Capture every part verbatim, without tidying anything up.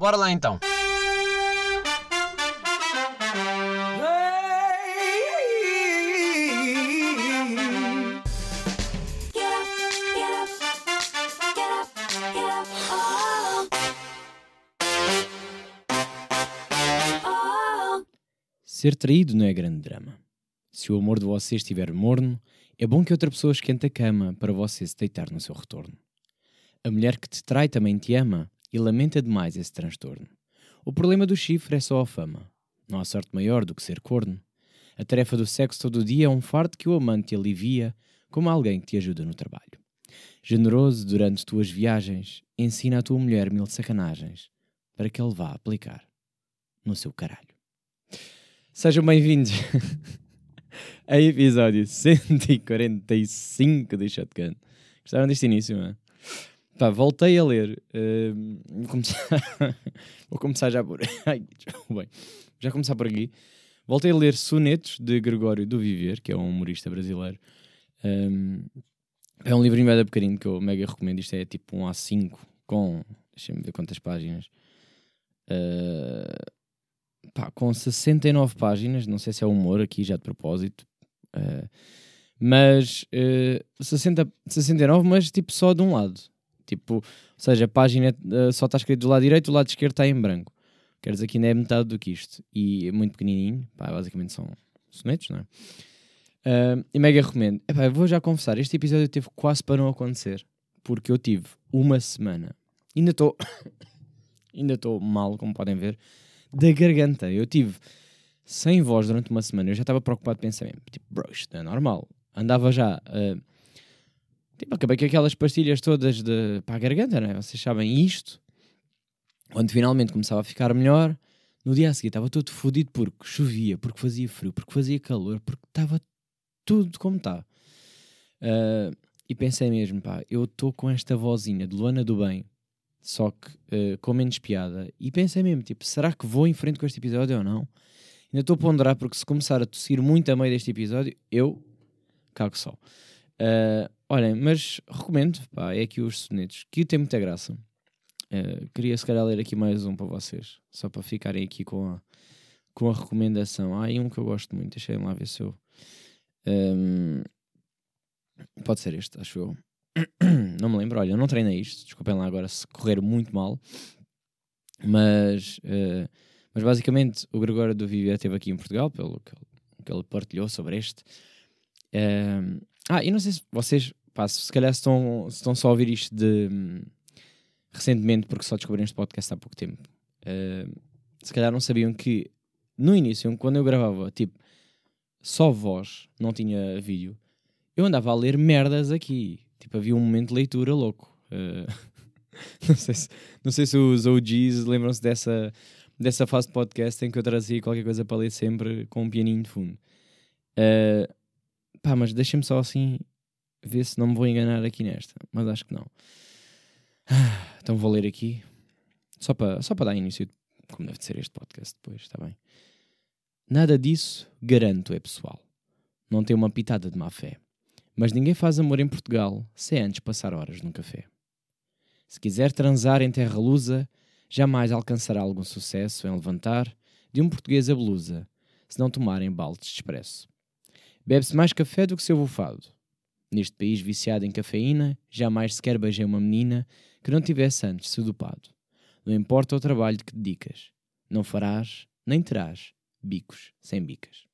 Bora lá então! Ser traído não é grande drama. Se o amor de vocês estiver morno, é bom que outra pessoa esquente a cama para você se deitar no seu retorno. A mulher que te trai também te ama e lamenta demais esse transtorno. O problema do chifre é só a fama. Não há sorte maior do que ser corno. A tarefa do sexo todo dia é um fardo que o amante alivia, como alguém que te ajuda no trabalho. Generoso durante tuas viagens, ensina à tua mulher mil sacanagens para que ele vá aplicar no seu caralho. Sejam bem-vindos a episódio cento e quarenta e cinco do Shotgun. Gostaram deste início, não é? Pá, voltei a ler. Uh, vou, começar... vou começar já por... Ai, bem, já começar por aqui. Voltei a ler Sonetos, de Gregório do Viver, que é um humorista brasileiro. Um, é um livro em média pequenino que eu mega recomendo. Isto é tipo um A cinco com... Deixa-me ver quantas páginas... Uh... Pá, com sessenta e nove páginas, não sei se é humor aqui já de propósito, uh, mas uh, sessenta, sessenta e nove, mas tipo só de um lado, tipo, ou seja, a página uh, só está escrita do lado direito, o lado esquerdo está em branco, quer dizer que ainda é metade do que isto, e é muito pequenininho, pá, basicamente são sonetos, não é? Uh, e mega recomendo. Epá, eu vou já confessar, este episódio teve quase para não acontecer, porque eu tive uma semana, ainda estou, ainda estou mal, como podem ver, da garganta. Eu tive sem voz durante uma semana. Eu já estava preocupado de pensamento. Tipo, bro, isto não é normal. Andava já... Uh, tipo, acabei com aquelas pastilhas todas de, para a garganta, não é? Vocês sabem isto. Quando finalmente começava a ficar melhor, no dia a seguir estava todo fodido porque chovia, porque fazia frio, porque fazia calor, porque estava tudo como está. Uh, e pensei mesmo, pá, eu estou com esta vozinha de Luana do Bem, só que uh, com menos piada, e pensei mesmo, tipo, será que vou em frente com este episódio ou não? Ainda estou a ponderar, porque se começar a tossir muito a meio deste episódio, eu cago só. Uh, olhem, mas recomendo, pá, é aqui os sonetos, que tem muita graça. Uh, queria se calhar ler aqui mais um para vocês, só para ficarem aqui com a, com a recomendação. Há aí um que eu gosto muito, deixem lá ver se eu... Um, pode ser este, acho eu. Não me lembro, olha, eu não treinei isto, desculpem lá agora se correr muito mal, mas, uh, mas basicamente o Gregório do Viver esteve aqui em Portugal, pelo que, que ele partilhou sobre este. Uh, ah, e não sei se vocês, pá, se calhar se estão, se estão só a ouvir isto de, um, recentemente, porque só descobriram este podcast há pouco tempo, uh, se calhar não sabiam que no início, quando eu gravava, tipo, só voz, não tinha vídeo, eu andava a ler merdas aqui. Tipo, havia um momento de leitura louco. Uh, não, sei se, não sei se os O Gs lembram-se dessa, dessa fase de podcast em que eu trazia qualquer coisa para ler sempre com um pianinho de fundo. Uh, pá, mas deixem-me só assim ver se não me vou enganar aqui nesta. Mas acho que não. Ah, então vou ler aqui. Só para só para dar início, como deve ser este podcast depois, está bem? Nada disso, garanto, é pessoal. Não tem uma pitada de má fé. Mas ninguém faz amor em Portugal se é antes passar horas num café. Se quiser transar em terra lusa, jamais alcançará algum sucesso em levantar de um português a blusa, se não tomarem baldes de expresso. Bebe-se mais café do que seu bufado. Neste país viciado em cafeína, jamais sequer beijei uma menina que não tivesse antes se dopado. Não importa o trabalho que dedicas, não farás, nem terás, bicos sem bicas.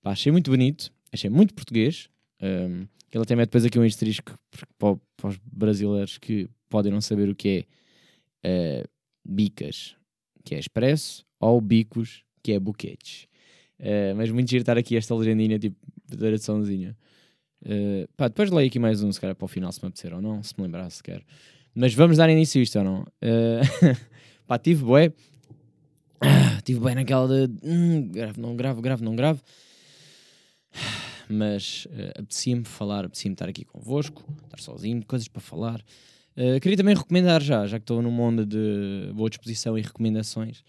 Pá, achei muito bonito, achei muito português. Um, ele até mete depois aqui um asterisco para, para os brasileiros que podem não saber o que é uh, bicas, que é expresso, ou bicos, que é buquetes. Uh, mas muito giro estar aqui esta legendinha, tipo, de traduçãozinha. Uh, pá, depois leio aqui mais um, se calhar para o final, se me apetecer ou não, se me lembrar sequer. Mas vamos dar início a isto ou não? Uh, pá, tive bué. Ah, tive bué naquela de... Hum, gravo, não gravo, gravo, não gravo. Mas uh, apetecia-me falar, apetecia-me estar aqui convosco, estar sozinho, coisas para falar. Uh, queria também recomendar já, já que estou numa onda de boa disposição e recomendações,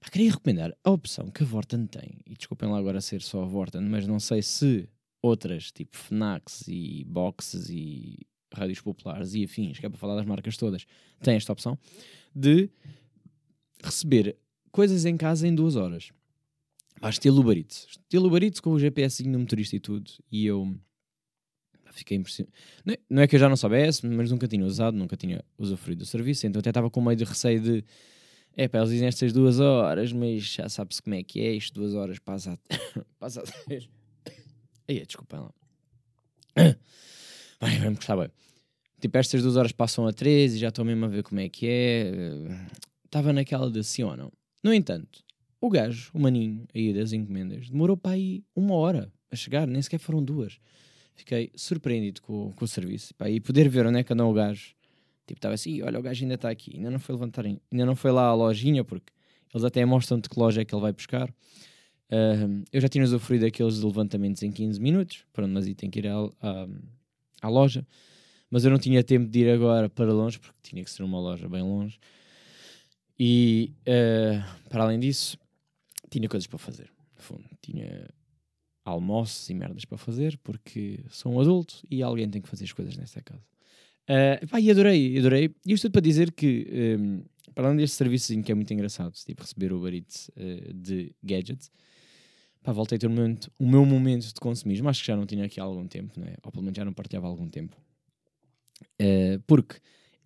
pá, queria recomendar a opção que a Vorten tem, e desculpem lá agora ser só a Vorten, mas não sei se outras, tipo Fnacs e Boxes e Rádios Populares e afins, que é para falar das marcas todas, têm esta opção, de receber coisas em casa em duas horas. Mas estilo Uber Eats. Estilo Uber Eats com o G P S no motorista e tudo. E eu fiquei impressionado. Não é, não é que eu já não soubesse, mas nunca tinha usado, nunca tinha usufruído do serviço. Então até estava com meio de receio de... É pá, eles dizem estas duas horas, mas já sabe-se como é que é isto. Duas horas passa a... passa a três. Aí, desculpa lá. Vai, vai-me gostar bem. Tipo, estas duas horas passam a três e já estou mesmo a ver como é que é. Estava naquela de sim ou não. No entanto, o gajo, o maninho aí das encomendas, demorou para aí uma hora a chegar, nem sequer foram duas. Fiquei surpreendido com, com o serviço. Pá, e poder ver onde é que andou o gajo. Tipo, estava assim, olha, o gajo ainda está aqui. Ainda não foi levantar, ainda não foi lá à lojinha, porque eles até mostram-te que loja é que ele vai buscar. Uh, eu já tinha usufruído aqueles levantamentos em quinze minutos. Pronto, mas aí tem que ir à, à, à loja. Mas eu não tinha tempo de ir agora para longe, porque tinha que ser uma loja bem longe. E, uh, para além disso, tinha coisas para fazer. No fundo, tinha almoços e merdas para fazer, porque sou um adulto e alguém tem que fazer as coisas nesta casa. Uh, pá, e adorei, adorei. E isto tudo para dizer que, um, para além deste serviçozinho que é muito engraçado, tipo receber o Uber Eats uh, de gadgets, pá, voltei a ter o meu, o meu momento de consumismo. Acho que já não tinha aqui há algum tempo, não é? Ou pelo menos já não partilhava há algum tempo. Uh, porque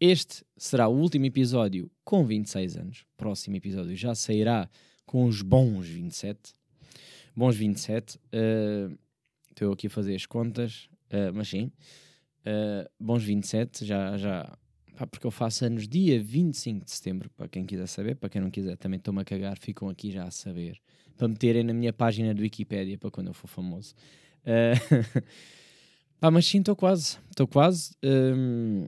este será o último episódio com vinte e seis anos. O próximo episódio já sairá com os bons vinte e sete. Bons vinte e sete. Uh, estou aqui a fazer as contas, uh, mas sim. Uh, bons vinte e sete, já... já pá, porque eu faço anos dia vinte e cinco de setembro, para quem quiser saber. Para quem não quiser, também estou-me a cagar, ficam aqui já a saber. Para meterem na minha página do Wikipédia, para quando eu for famoso. Uh, Pá, mas sim, estou quase, estou quase, um,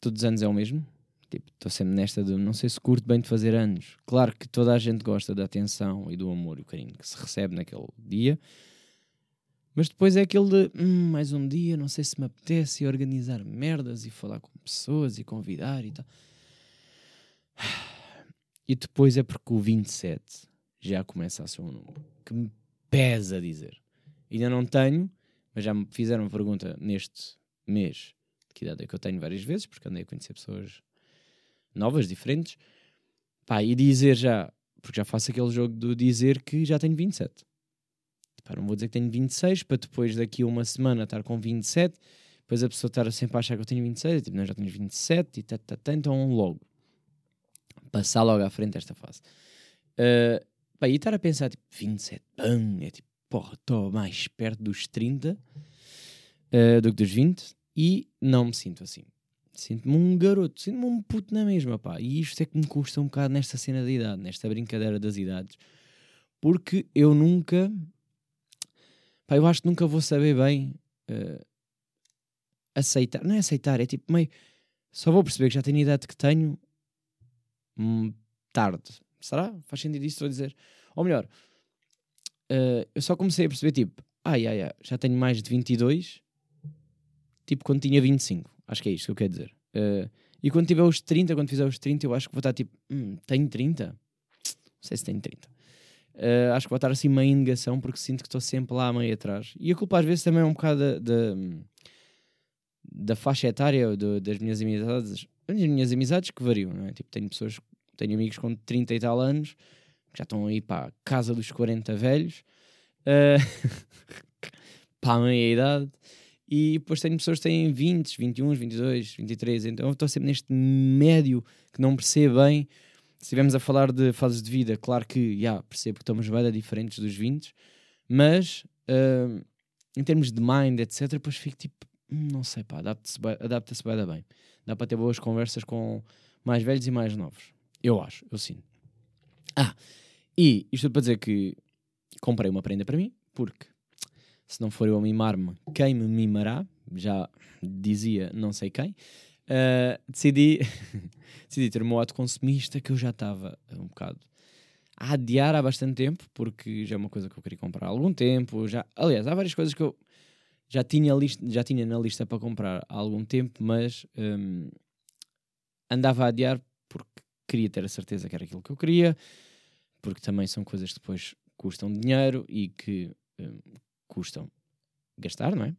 todos os anos é o mesmo, tipo, estou sempre nesta de não sei se curto bem de fazer anos. Claro que toda a gente gosta da atenção e do amor e o carinho que se recebe naquele dia, mas depois é aquele de, hum, mais um dia, não sei se me apetece organizar merdas e falar com pessoas e convidar e tal. E depois é porque o vinte e sete já começa a ser um número que me pesa dizer. Ainda não tenho... Mas já me fizeram uma pergunta neste mês, de que idade é que eu tenho várias vezes, porque andei a conhecer pessoas novas, diferentes. Pá, e dizer já, porque já faço aquele jogo do dizer que já tenho vinte e sete. Pá, não vou dizer que tenho vinte e seis, para depois daqui a uma semana estar com vinte e sete, depois a pessoa estar sempre a achar que eu tenho vinte e seis, tipo, não, já tenho vinte e sete, e tá, tá, tá, então logo. Passar logo à frente esta fase. Uh, pá, e estar a pensar, tipo, vinte e sete, bam, é tipo, porra, estou mais perto dos trinta uh, do que dos vinte e não me sinto assim. Sinto-me um garoto, sinto-me um puto na mesma, pá. E isto é que me custa um bocado nesta cena da idade, nesta brincadeira das idades. Porque eu nunca... Pá, eu acho que nunca vou saber bem uh, aceitar. Não é aceitar, é tipo meio... Só vou perceber que já tenho a idade que tenho hum, tarde. Será? Faz sentido isso, estou a dizer. Ou melhor... Uh, eu só comecei a perceber, tipo, ai, ai, ai, já tenho mais de vinte e dois, tipo, quando tinha vinte e cinco. Acho que é isto que eu quero dizer. Uh, e quando tiver os trinta, quando fizer os trinta, eu acho que vou estar, tipo, hum, tenho trinta? Não sei se tenho trinta. Uh, acho que vou estar, assim, meio em negação, porque sinto que estou sempre lá, meio atrás. E a culpa, às vezes, também é um bocado da, da, da faixa etária do, das minhas amizades. As minhas amizades que variam, não é? Tipo, tenho pessoas, tenho amigos com trinta e tal anos, já estão aí para a casa dos quarenta velhos, uh, para a meia idade, e depois tenho pessoas que têm vinte, vinte e um, vinte e dois, vinte e três, então estou sempre neste médio que não percebo bem. Se estivermos a falar de fases de vida, claro que já yeah, percebo que estamos bem diferentes dos vinte, mas uh, em termos de mind, etcétera, depois fico tipo, não sei, pá, adapta-se, adapta-se bem, bem. Dá para ter boas conversas com mais velhos e mais novos. Eu acho, eu sinto. Ah, e isto tudo para dizer que comprei uma prenda para mim, porque se não for eu a mimar-me, quem me mimará? Já dizia não sei quem. Uh, decidi, decidi ter o meu ato consumista que eu já estava um bocado a adiar há bastante tempo, porque já é uma coisa que eu queria comprar há algum tempo. Já, aliás, há várias coisas que eu já tinha, list, já tinha na lista para comprar há algum tempo, mas um, andava a adiar porque queria ter a certeza que era aquilo que eu queria, porque também são coisas que depois custam dinheiro e que um, custam gastar, não é?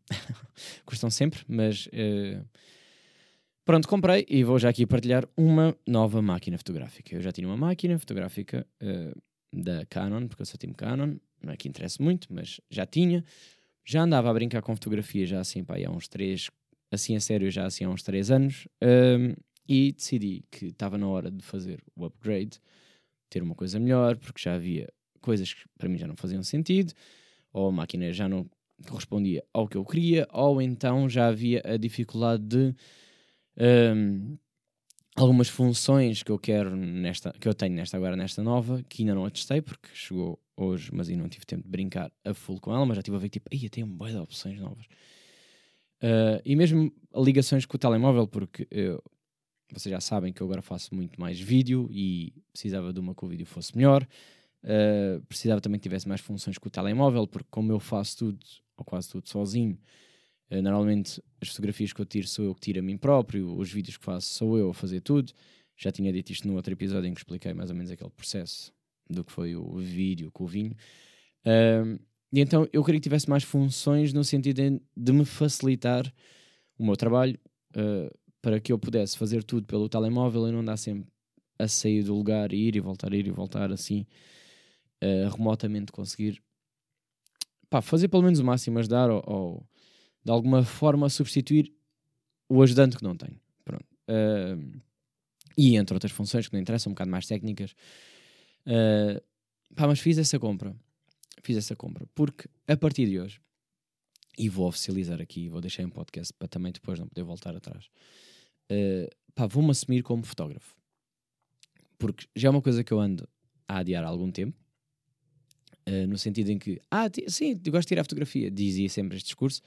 Custam sempre, mas uh, Pronto, comprei e vou já aqui partilhar uma nova máquina fotográfica. Eu já tinha uma máquina fotográfica uh, da Canon, porque eu sou time Canon, não é que interesse muito, mas já tinha. Já andava a brincar com fotografia já assim, pá, há uns três, assim a sério, já assim há uns três anos. Um, e decidi que estava na hora de fazer o upgrade, ter uma coisa melhor, porque já havia coisas que para mim já não faziam sentido, ou a máquina já não correspondia ao que eu queria, ou então já havia a dificuldade de um, algumas funções que eu quero nesta, que eu tenho nesta agora, nesta nova, que ainda não a testei, porque chegou hoje, mas ainda não tive tempo de brincar a full com ela, mas já estive a ver, tipo, aí tem um bué de opções novas. Uh, e mesmo ligações com o telemóvel, porque eu, vocês já sabem que eu agora faço muito mais vídeo e precisava de uma que o vídeo fosse melhor. Uh, precisava também que tivesse mais funções com o telemóvel, porque como eu faço tudo, ou quase tudo, sozinho, uh, normalmente as fotografias que eu tiro sou eu que tiro a mim próprio, os vídeos que faço sou eu a fazer tudo. Já tinha dito isto num outro episódio em que expliquei mais ou menos aquele processo do que foi o vídeo com o vinho. Uh, e então eu queria que tivesse mais funções no sentido de, de me facilitar o meu trabalho, uh, para que eu pudesse fazer tudo pelo telemóvel e não andar sempre a sair do lugar e ir e voltar, ir e voltar assim. Uh, remotamente conseguir, pá, fazer pelo menos o máximo, ajudar ou, ou de alguma forma substituir o ajudante que não tenho. Pronto. Uh, e entre outras funções que não interessam, um bocado mais técnicas. Uh, pá, mas fiz essa compra. Fiz essa compra porque a partir de hoje, e vou oficializar aqui, vou deixar em podcast para também depois não poder voltar atrás, uh, pá, vou-me assumir como fotógrafo. Porque já é uma coisa que eu ando a adiar há algum tempo. Uh, no sentido em que, ah, t- sim, gosto de tirar fotografia, dizia sempre este discurso.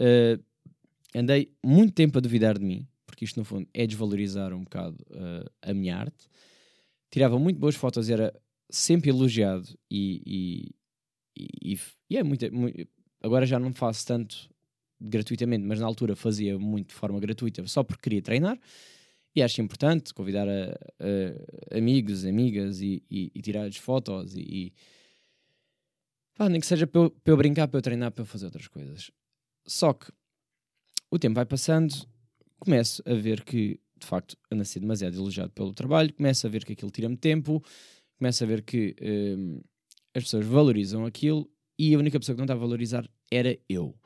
Uh, andei muito tempo a duvidar de mim, porque isto no fundo é desvalorizar um bocado uh, a minha arte. Tirava muito boas fotos, era sempre elogiado e, e, e, e é muito, muito, agora já não faço tanto gratuitamente, mas na altura fazia muito de forma gratuita, só porque queria treinar. E acho importante convidar a, a amigos, amigas e, e, e tirar-lhes fotos e, e pá, nem que seja para eu, para eu brincar, para eu treinar, para eu fazer outras coisas. Só que o tempo vai passando, começo a ver que, de facto, ando a ser demasiado elogiado pelo trabalho, começo a ver que aquilo tira-me tempo, começo a ver que hum, as pessoas valorizam aquilo e a única pessoa que não estava a valorizar era eu.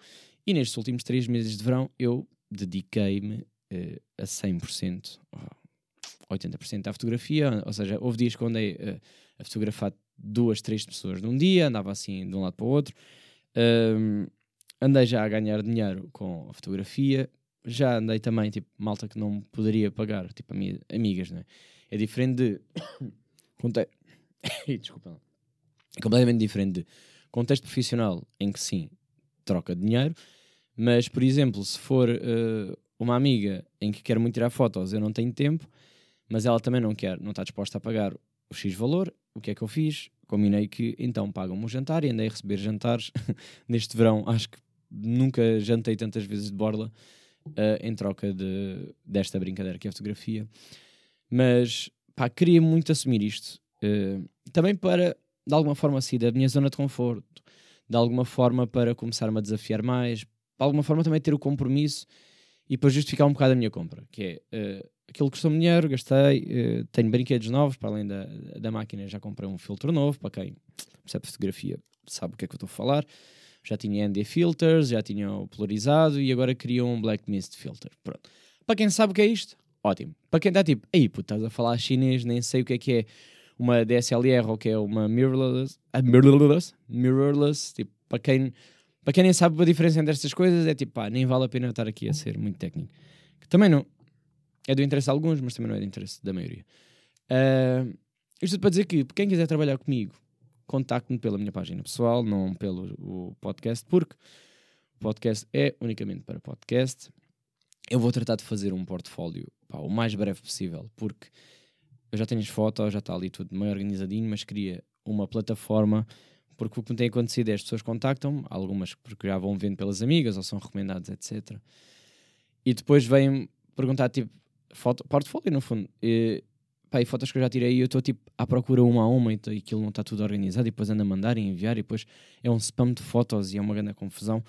E nestes últimos três meses de verão eu dediquei-me uh, a cem por cento, oh, oitenta por cento à fotografia, ou seja, houve dias que andei uh, a fotografar duas, três pessoas num dia, andava assim de um lado para o outro, um, andei já a ganhar dinheiro com a fotografia, já andei também, tipo, malta que não poderia pagar, tipo, ami- amigas, não é? É diferente de... Conte... Desculpa, não. É completamente diferente de contexto profissional, em que sim, troca de dinheiro, mas, por exemplo, se for uh, uma amiga em que quer muito tirar fotos, eu não tenho tempo, mas ela também não quer, não está disposta a pagar o X valor, o que é que eu fiz? Combinei que então pagam-me um jantar e andei a receber jantares neste verão. Acho que nunca jantei tantas vezes de borla uh, em troca de, desta brincadeira que é a fotografia. Mas, pá, queria muito assumir isto. Uh, também para, de alguma forma, assim, da minha zona de conforto. De alguma forma para começar-me a desafiar mais. De alguma forma também ter o compromisso e para justificar um bocado a minha compra. Que é... Uh, Aquilo que custou-me dinheiro, gastei, uh, tenho brinquedos novos, para além da, da máquina já comprei um filtro novo, para quem percebe fotografia sabe o que é que eu estou a falar. Já tinha N D filters, já tinha o polarizado e agora queria um black mist filter. Pronto. Para quem sabe o que é isto, ótimo. Para quem está tipo, aí puto, estás a falar chinês, nem sei o que é que é uma D S L R ou que é uma mirrorless, a mirrorless, mirrorless, tipo, para quem, para quem nem sabe a diferença entre estas coisas é tipo, pá, nem vale a pena estar aqui a ser muito técnico. Que também não... É do interesse de alguns, mas também não é do interesse da maioria. Uh, isto tudo para dizer que quem quiser trabalhar comigo, contacte-me pela minha página pessoal, não pelo o podcast, porque o podcast é unicamente para podcast. Eu vou tratar de fazer um portfólio, pá, o mais breve possível, porque eu já tenho as fotos, já está ali tudo meio organizadinho, mas queria uma plataforma, porque o que me tem acontecido é as pessoas contactam-me, algumas porque já vão vendo pelas amigas ou são recomendadas, etcétera. E depois vêm perguntar, tipo, foto, portfólio no fundo, e, pá, e fotos que eu já tirei e eu estou tipo à procura uma a uma e t- aquilo não está tudo organizado e depois ando a mandar e enviar e depois é um spam de fotos e é uma grande confusão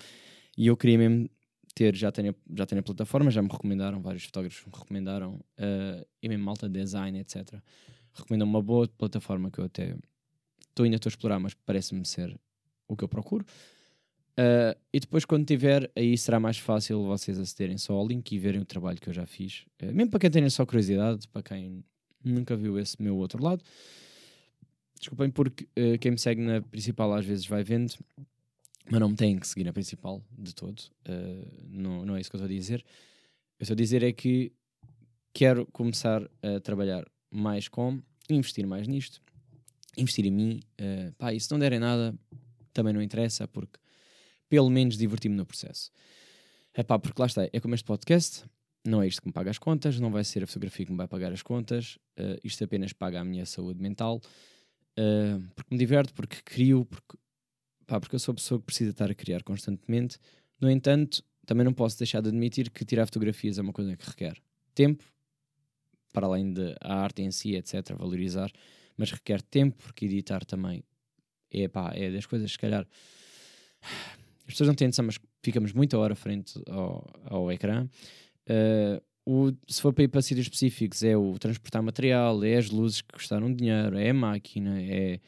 e eu queria mesmo ter, já tenho, já tenho a plataforma, já me recomendaram, vários fotógrafos me recomendaram, uh, e mesmo malta design, etcétera. Recomendam uma boa plataforma que eu até tô, ainda estou a explorar, mas parece-me ser o que eu procuro. Uh, e depois quando tiver, aí será mais fácil vocês acederem só ao link e verem o trabalho que eu já fiz, uh, mesmo para quem tenha só curiosidade, para quem nunca viu esse meu outro lado. Desculpem, porque uh, quem me segue na principal às vezes vai vendo, mas não me tem que seguir na principal de todo. Uh, não, não é isso que eu estou a dizer. Eu estou a dizer é que quero começar a trabalhar mais com, investir mais nisto, investir em mim. Uh, pá, e se não derem nada, também não interessa, porque pelo menos diverti-me no processo. É pá, porque lá está, é como este podcast, não é isto que me paga as contas, não vai ser a fotografia que me vai pagar as contas, uh, isto apenas paga a minha saúde mental, uh, porque me diverto, porque crio, porque Pá, porque eu sou a pessoa que precisa estar a criar constantemente. No entanto, também não posso deixar de admitir que tirar fotografias é uma coisa que requer tempo, para além da arte em si, etcétera, valorizar, mas requer tempo, porque editar também é, pá, é das coisas, se calhar, as pessoas não têm noção, mas ficamos muita hora frente ao, ao ecrã. Uh, o, se for para ir para sítios específicos, é o transportar material, é as luzes que custaram dinheiro, é a máquina, é...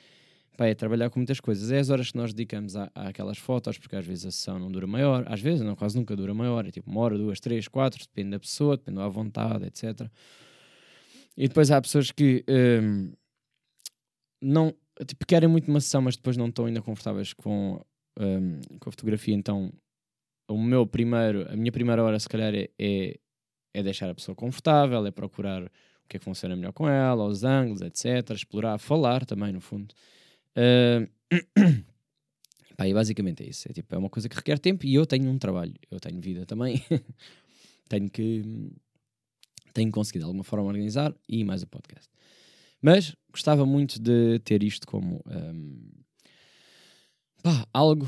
Pá, é trabalhar com muitas coisas, é as horas que nós dedicamos à, àquelas fotos, porque às vezes a sessão não dura meia hora, às vezes não, quase nunca dura meia hora, é tipo uma hora, duas, três, quatro, depende da pessoa, depende da vontade, etcétera. E depois há pessoas que um, não, tipo, querem muito uma sessão, mas depois não estão ainda confortáveis com, um, com a fotografia, então o meu primeiro, a minha primeira hora se calhar é, é, é deixar a pessoa confortável, é procurar o que é que funciona melhor com ela, os ângulos, etcétera, explorar, falar também no fundo. Uh, pá, e basicamente é isso, é, tipo, é uma coisa que requer tempo, e eu tenho um trabalho, eu tenho vida também. tenho que tenho conseguido de alguma forma organizar, e mais o podcast, mas gostava muito de ter isto como um, pá, algo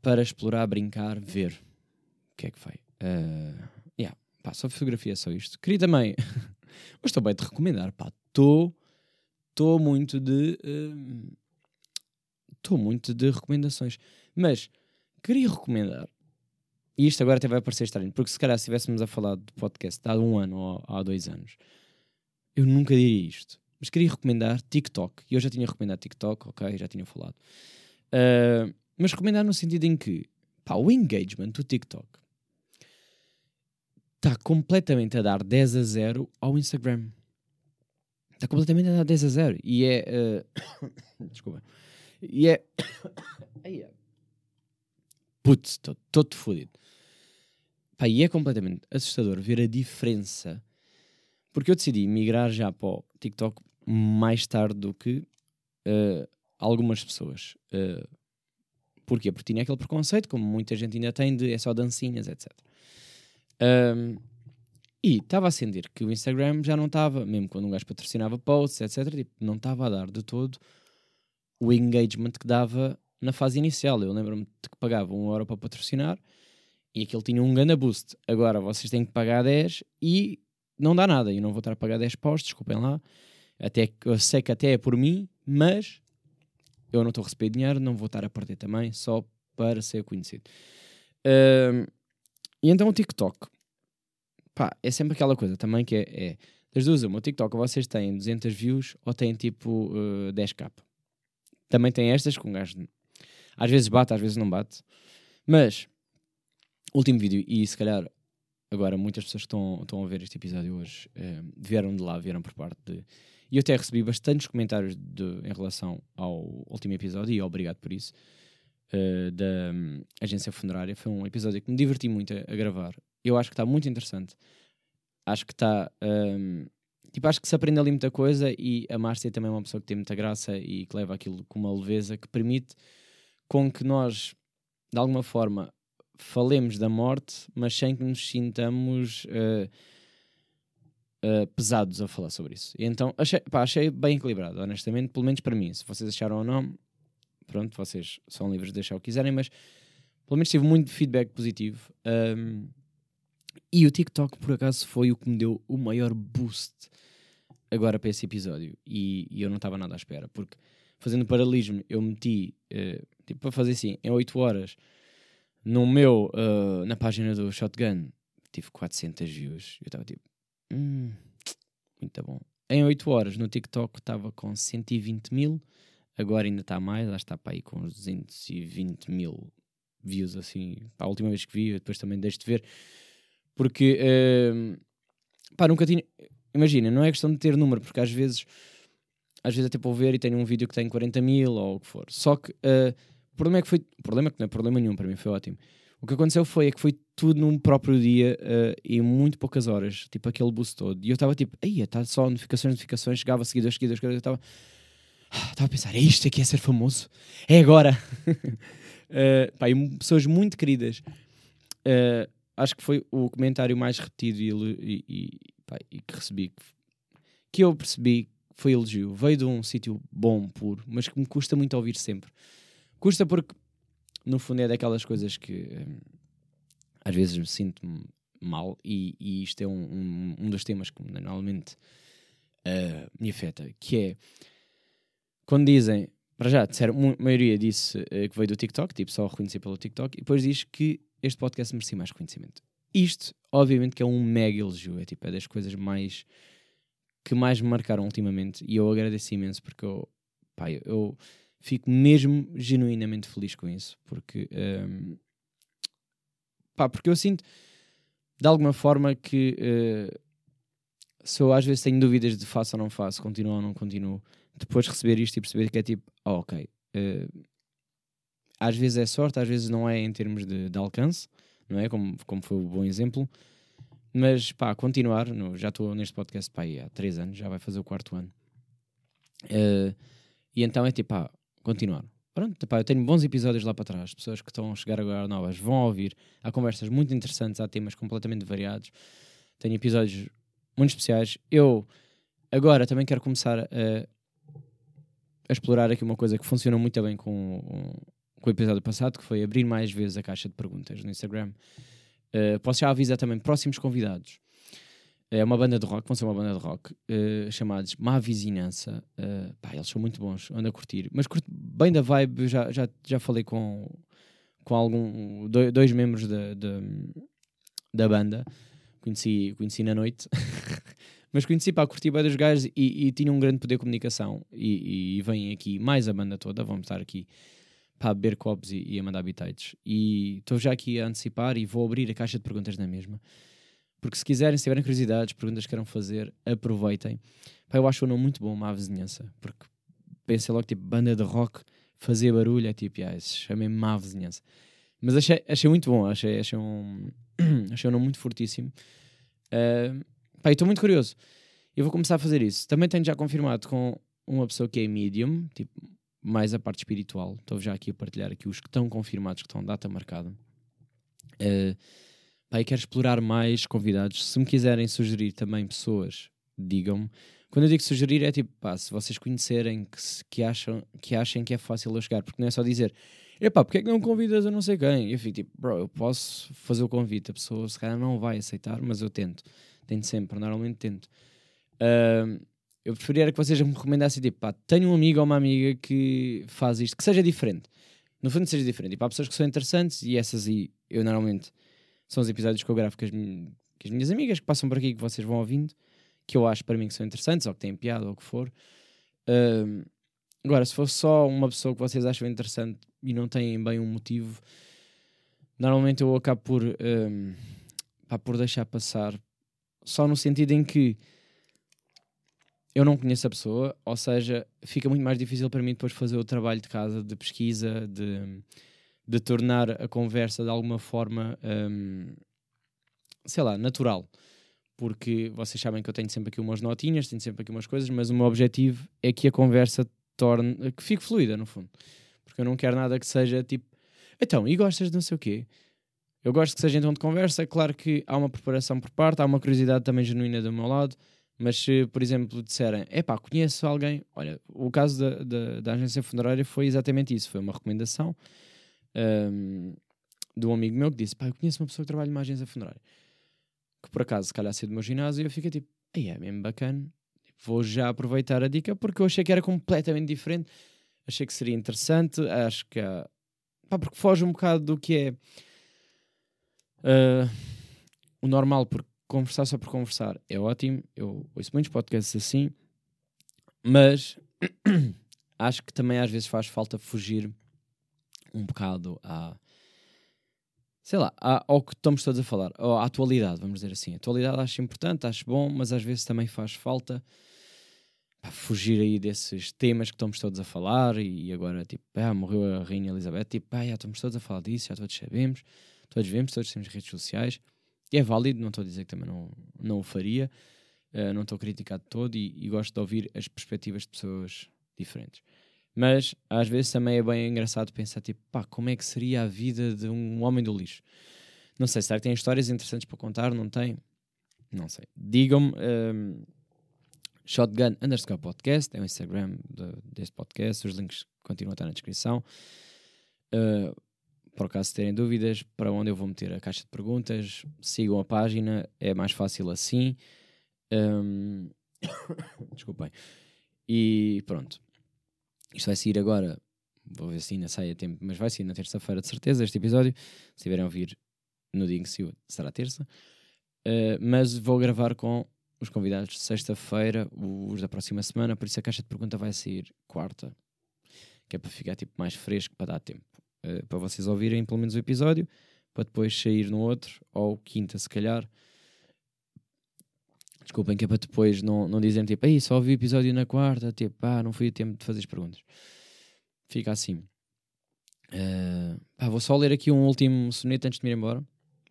para explorar, brincar, ver o que é que vai. Uh, yeah, pá, só fotografia, só isto. Queria também hoje estou bem de recomendar, pá, estou estou muito de uh, Estou muito de recomendações. Mas queria recomendar, e isto agora até vai parecer estranho, porque se calhar se estivéssemos a falar de podcast há um ano ou há dois anos, eu nunca diria isto. Mas queria recomendar TikTok. E eu já tinha recomendado TikTok, ok? Já tinha falado. Uh, mas recomendar no sentido em que, pá, o engagement do TikTok está completamente a dar dez a zero ao Instagram. Está completamente a dar dez a zero. E é... Uh... Desculpa. E é... Putz, estou todo fodido. Pá, e é completamente assustador ver a diferença. Porque eu decidi migrar já para o TikTok mais tarde do que uh, algumas pessoas. Uh, porquê? Porque tinha aquele preconceito, como muita gente ainda tem, de é só dancinhas, etcétera. Um, e estava a sentir que o Instagram já não estava, mesmo quando um gajo patrocinava posts, etcétera, tipo, não estava a dar de todo o engagement que dava na fase inicial. Eu lembro-me de que pagava uma hora para patrocinar e aquilo tinha um grande boost. Agora vocês têm que pagar dez e não dá nada. Eu não vou estar a pagar dez postos, desculpem lá. Até, eu sei que até é por mim, mas eu não estou a receber dinheiro, não vou estar a perder também, só para ser conhecido. Um, e então o TikTok. Pá, é sempre aquela coisa também que é... é das duas, uma, o TikTok vocês têm duzentas views ou têm tipo uh, dez mil. Também tem estas com um gajo... Às vezes bate, às vezes não bate. Mas, último vídeo, e se calhar agora muitas pessoas que estão a ver este episódio hoje eh, vieram de lá, vieram por parte de... E eu até recebi bastantes comentários de, em relação ao último episódio, e obrigado por isso, eh, da um, Agência Funerária. Foi um episódio que me diverti muito a, a gravar. Eu acho que está muito interessante. Acho que está... Um, Tipo, acho que se aprende ali muita coisa, e a Márcia também é uma pessoa que tem muita graça e que leva aquilo com uma leveza que permite com que nós, de alguma forma, falemos da morte, mas sem que nos sintamos uh, uh, pesados a falar sobre isso. E então, achei, pá, achei bem equilibrado, honestamente, pelo menos para mim. Se vocês acharam ou não, pronto, vocês são livres de deixar o que quiserem, mas pelo menos tive muito feedback positivo. Um, E o TikTok, por acaso, foi o que me deu o maior boost agora para esse episódio. E, e eu não estava nada à espera, porque fazendo paralelismo, eu meti, uh, tipo, para fazer assim, em oito horas, No meu, uh, na página do Shotgun, tive quatrocentos views. Eu estava tipo, hum, muito bom. Em oito horas, no TikTok, estava com cento e vinte mil. Agora ainda está mais, lá está para aí com uns duzentos e vinte mil views, assim. A última vez que vi, eu depois também deixo de ver. Porque, uh, pá, nunca tinha... Imagina, não é questão de ter número, porque às vezes... Às vezes até para ver e tenho um vídeo que tem quarenta mil ou o que for. Só que uh, o problema é que foi... O problema é que não é problema nenhum, para mim foi ótimo. O que aconteceu foi é que foi tudo num próprio dia uh, e muito poucas horas. Tipo, aquele boost todo. E eu estava tipo... Aí, está só notificações, notificações. Chegava, seguidores, seguidores. Eu estava... Estava a pensar, é isto aqui é ser famoso? É agora! uh, pá, e pessoas muito queridas. Uh, acho que foi o comentário mais repetido e, e, e, pá, e que recebi. Que eu percebi... Foi elogio, veio de um sítio bom, puro, mas que me custa muito ouvir sempre. Custa porque, no fundo, é daquelas coisas que hum, às vezes me sinto mal, e, e isto é um, um, um dos temas que normalmente uh, me afeta, que é quando dizem, para já, disseram, a maioria disse uh, que veio do TikTok, tipo, só reconheci pelo TikTok, e depois diz que este podcast merecia mais reconhecimento. Isto, obviamente, que é um mega elogio, é tipo, é das coisas mais... que mais me marcaram ultimamente, e eu agradeço imenso, porque eu, pá, eu, eu fico mesmo genuinamente feliz com isso, porque um, pá, porque eu sinto de alguma forma que uh, se eu às vezes tenho dúvidas de faço ou não faço, continuo ou não continuo, depois receber isto e perceber que é tipo, oh, ok, uh, às vezes é sorte, às vezes não é em termos de, de alcance, não é? Como, como foi o bom exemplo. Mas, pá, continuar, no, já estou neste podcast, pá, há três anos, já vai fazer o quarto ano. Uh, e então é tipo, pá, continuar. Pronto, pá, eu tenho bons episódios lá para trás, pessoas que estão a chegar agora novas vão ouvir, há conversas muito interessantes, há temas completamente variados, tenho episódios muito especiais. Eu, agora, também quero começar a, a explorar aqui uma coisa que funcionou muito bem com, com o episódio passado, que foi abrir mais vezes a caixa de perguntas no Instagram. Uh, posso já avisar também próximos convidados. É uma banda de rock, vão ser uma banda de rock uh, chamados Má Vizinhança. Uh, pá, eles são muito bons, ando a curtir. Mas curto bem da vibe, já, já, já falei com, com algum, dois, dois membros da, da, da banda. Conheci, conheci na noite. Mas conheci, pá, curti bem dos gajos e, e tinham um grande poder de comunicação. E, e, e vêm aqui mais a banda toda, vamos estar aqui para beber copos e, e a mandar bitites. E estou já aqui a antecipar e vou abrir a caixa de perguntas na mesma. Porque se quiserem, se tiverem curiosidades, perguntas que queiram fazer, aproveitem. Pá, eu acho o nome muito bom, Má Vizinhança. Porque pensei logo, tipo, banda de rock, fazer barulho, é tipo, ah, chamei-me Má Vizinhança. Mas achei, achei muito bom, achei, achei um achei um nome muito fortíssimo. Uh, pá, estou muito curioso. Eu vou começar a fazer isso. Também tenho já confirmado com uma pessoa que é medium, tipo, mais a parte espiritual. Estou já aqui a partilhar aqui os que estão confirmados, que estão data marcada. Uh, pá, eu quero explorar mais convidados. Se me quiserem sugerir também pessoas, digam-me. Quando eu digo sugerir é tipo, pá, se vocês conhecerem, que, que, acham, que achem que é fácil eu chegar, porque não é só dizer, epá, porque é que não convidas a não sei quem? Eu fico tipo, bro, eu posso fazer o convite, a pessoa se calhar não vai aceitar, mas eu tento. Tento sempre, normalmente tento. Uh, Eu preferia que vocês me recomendassem, tipo, pá, tenho um amigo ou uma amiga que faz isto, que seja diferente. No fundo, seja diferente. E pá, há pessoas que são interessantes e essas aí, eu normalmente, são os episódios que eu gravo com as, min- com as minhas amigas que passam por aqui, que vocês vão ouvindo, que eu acho para mim que são interessantes, ou que têm piada, ou o que for. Uh, agora, se for só uma pessoa que vocês acham interessante e não têm bem um motivo, normalmente eu acabo por, um, pá, por deixar passar, só no sentido em que eu não conheço a pessoa, ou seja, fica muito mais difícil para mim depois fazer o trabalho de casa, de pesquisa, de, de tornar a conversa de alguma forma, um, sei lá, natural. Porque vocês sabem que eu tenho sempre aqui umas notinhas, tenho sempre aqui umas coisas, mas o meu objetivo é que a conversa torne, que fique fluida, no fundo. Porque eu não quero nada que seja tipo, então, e gostas de não sei o quê? Eu gosto que seja então de conversa, claro que há uma preparação por parte, há uma curiosidade também genuína do meu lado. Mas se, por exemplo, disserem, epá, conheço alguém... Olha, o caso da, da, da agência funerária foi exatamente isso. Foi uma recomendação um, de um amigo meu que disse, pá, eu conheço uma pessoa que trabalha numa agência funerária. Que por acaso, se calhar, saiu do meu ginásio. E eu fiquei tipo, aí é mesmo bacana. Vou já aproveitar a dica porque eu achei que era completamente diferente. Achei que seria interessante. Acho que... Pá, porque foge um bocado do que é... Uh, o normal, porque conversar só por conversar é ótimo, eu ouço muitos podcasts assim, mas acho que também às vezes faz falta fugir um bocado à, sei lá, à, ao que estamos todos a falar, ou à atualidade, vamos dizer assim. A atualidade acho importante, acho bom, mas às vezes também faz falta pá, fugir aí desses temas que estamos todos a falar e agora, tipo, ah, morreu a Rainha Elizabeth, tipo, ah, já estamos todos a falar disso, já todos sabemos, todos vemos, todos temos redes sociais, e é válido, não estou a dizer que também não, não o faria, uh, não estou a criticar de todo e, e gosto de ouvir as perspectivas de pessoas diferentes. Mas às vezes também é bem engraçado pensar, tipo, pá, como é que seria a vida de um homem do lixo? Não sei, será que tem histórias interessantes para contar? Não tem? Não sei. Digam-me, um, Shotgun underscore podcast, é o Instagram de, deste podcast, os links continuam a estar na descrição. Uh, por acaso terem dúvidas, para onde eu vou meter a caixa de perguntas, sigam a página, é mais fácil assim. Um, desculpem. E pronto. Isto vai sair agora, vou ver se ainda sai a tempo, mas vai sair na terça-feira de certeza este episódio, se tiverem a ouvir no dia em que saiu, será terça, uh, mas vou gravar com os convidados de sexta-feira, os da próxima semana, por isso a caixa de pergunta vai sair quarta, que é para ficar tipo, mais fresco, para dar tempo, uh, para vocês ouvirem pelo menos o episódio, para depois sair no outro, ou quinta se calhar. Desculpem, que é para depois não, não dizerem tipo, aí só ouvi o episódio na quarta, tipo, ah, não fui a tempo de fazer as perguntas. Fica assim. Uh, pá, vou só ler aqui um último soneto antes de me ir embora,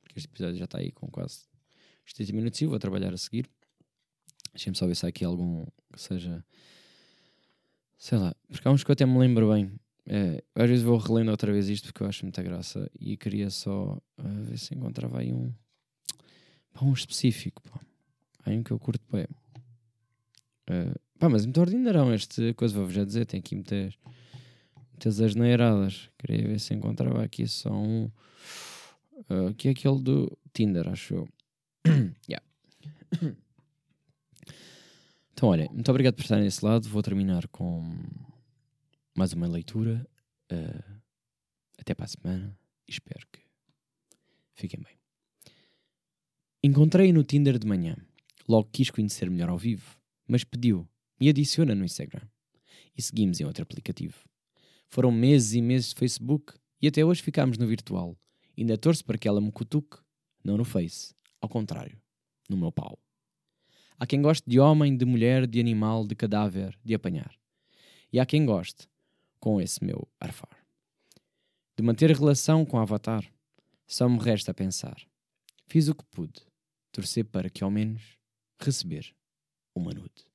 porque este episódio já está aí com quase os trinta minutos e eu vou trabalhar a seguir. Deixem-me só ver se há aqui algum que seja, sei lá, porque há uns que eu até me lembro bem. Uh, às vezes vou relendo outra vez isto porque eu acho muita graça e queria só uh, ver se encontrava aí um, pá, um específico, pá. Em que eu curto bem. Uh, pá, mas é muito ordinarão este coisa, vou-vos já dizer, tem aqui muitas muitas asneiradas. Queria ver se encontrava aqui só um uh, que é aquele do Tinder, acho eu. Yeah. Então olha, muito obrigado por estarem desse lado, vou terminar com mais uma leitura. Uh, até para a semana e espero que fiquem bem. Encontrei-o no Tinder de manhã. Logo quis conhecer melhor ao vivo, mas pediu, me adiciona no Instagram. E seguimos em outro aplicativo. Foram meses e meses de Facebook e até hoje ficámos no virtual. Ainda torço para que ela me cutuque, não no Face, ao contrário, no meu pau. Há quem goste de homem, de mulher, de animal, de cadáver, de apanhar. E há quem goste, com esse meu arfar, de manter relação com o avatar. Só me resta pensar. Fiz o que pude, torcer para que ao menos receber uma nude.